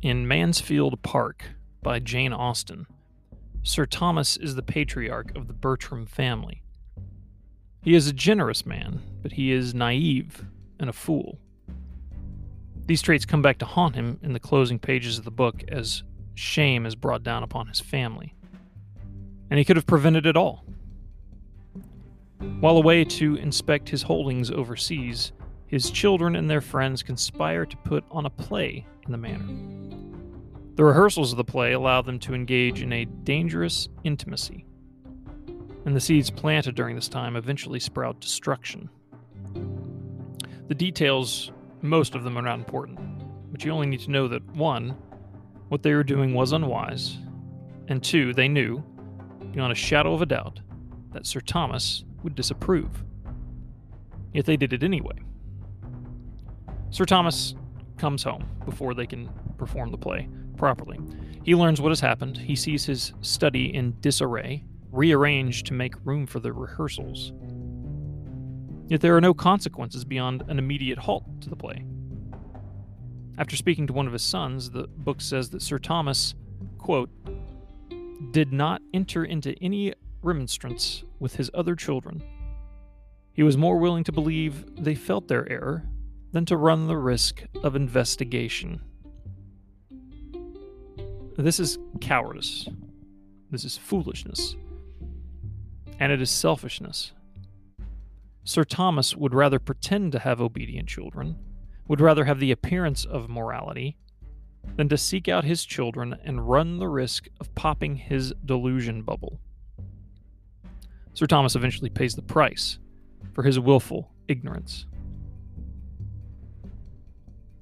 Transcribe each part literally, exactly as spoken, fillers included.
In Mansfield Park by Jane Austen, Sir Thomas is the patriarch of the Bertram family. He is a generous man, but he is naive and a fool. These traits come back to haunt him in the closing pages of the book as shame is brought down upon his family. And he could have prevented it all. While away to inspect his holdings overseas, his children and their friends conspire to put on a play in the manor. The rehearsals of the play allow them to engage in a dangerous intimacy, and the seeds planted during this time eventually sprout destruction. The details, most of them are not important, but you only need to know that, one, what they were doing was unwise, and two, they knew, beyond a shadow of a doubt, that Sir Thomas would disapprove. Yet they did it anyway. Sir Thomas comes home before they can perform the play properly. He learns what has happened. He sees his study in disarray, rearranged to make room for the rehearsals. Yet there are no consequences beyond an immediate halt to the play. After speaking to one of his sons, the book says that Sir Thomas, quote, did not enter into any remonstrance with his other children. He was more willing to believe they felt their error than to run the risk of investigation. This is cowardice. This is foolishness. And it is selfishness. Sir Thomas would rather pretend to have obedient children, would rather have the appearance of morality, than to seek out his children and run the risk of popping his delusion bubble. Sir Thomas eventually pays the price for his willful ignorance.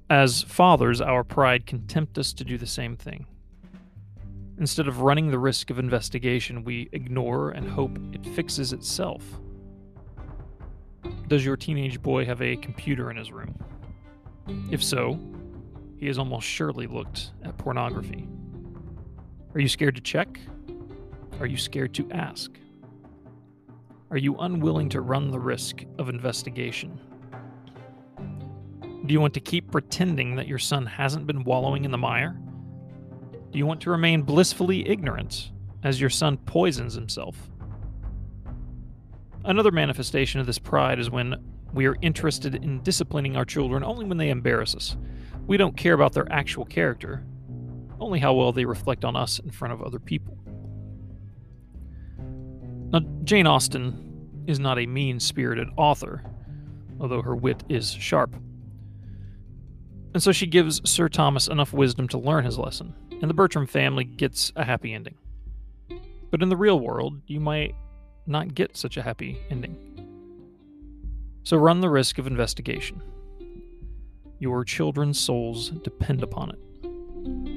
As fathers, our pride can tempt us to do the same thing. Instead of running the risk of investigation, we ignore and hope it fixes itself. Does your teenage boy have a computer in his room? If so, he has almost surely looked at pornography. Are you scared to check? Are you scared to ask? Are you unwilling to run the risk of investigation? Do you want to keep pretending that your son hasn't been wallowing in the mire? Do you want to remain blissfully ignorant as your son poisons himself? Another manifestation of this pride is when we are interested in disciplining our children only when they embarrass us. We don't care about their actual character, only how well they reflect on us in front of other people. Now, Jane Austen is not a mean-spirited author, although her wit is sharp. And so she gives Sir Thomas enough wisdom to learn his lesson, and the Bertram family gets a happy ending. But in the real world, you might not get such a happy ending. So run the risk of investigation. Your children's souls depend upon it.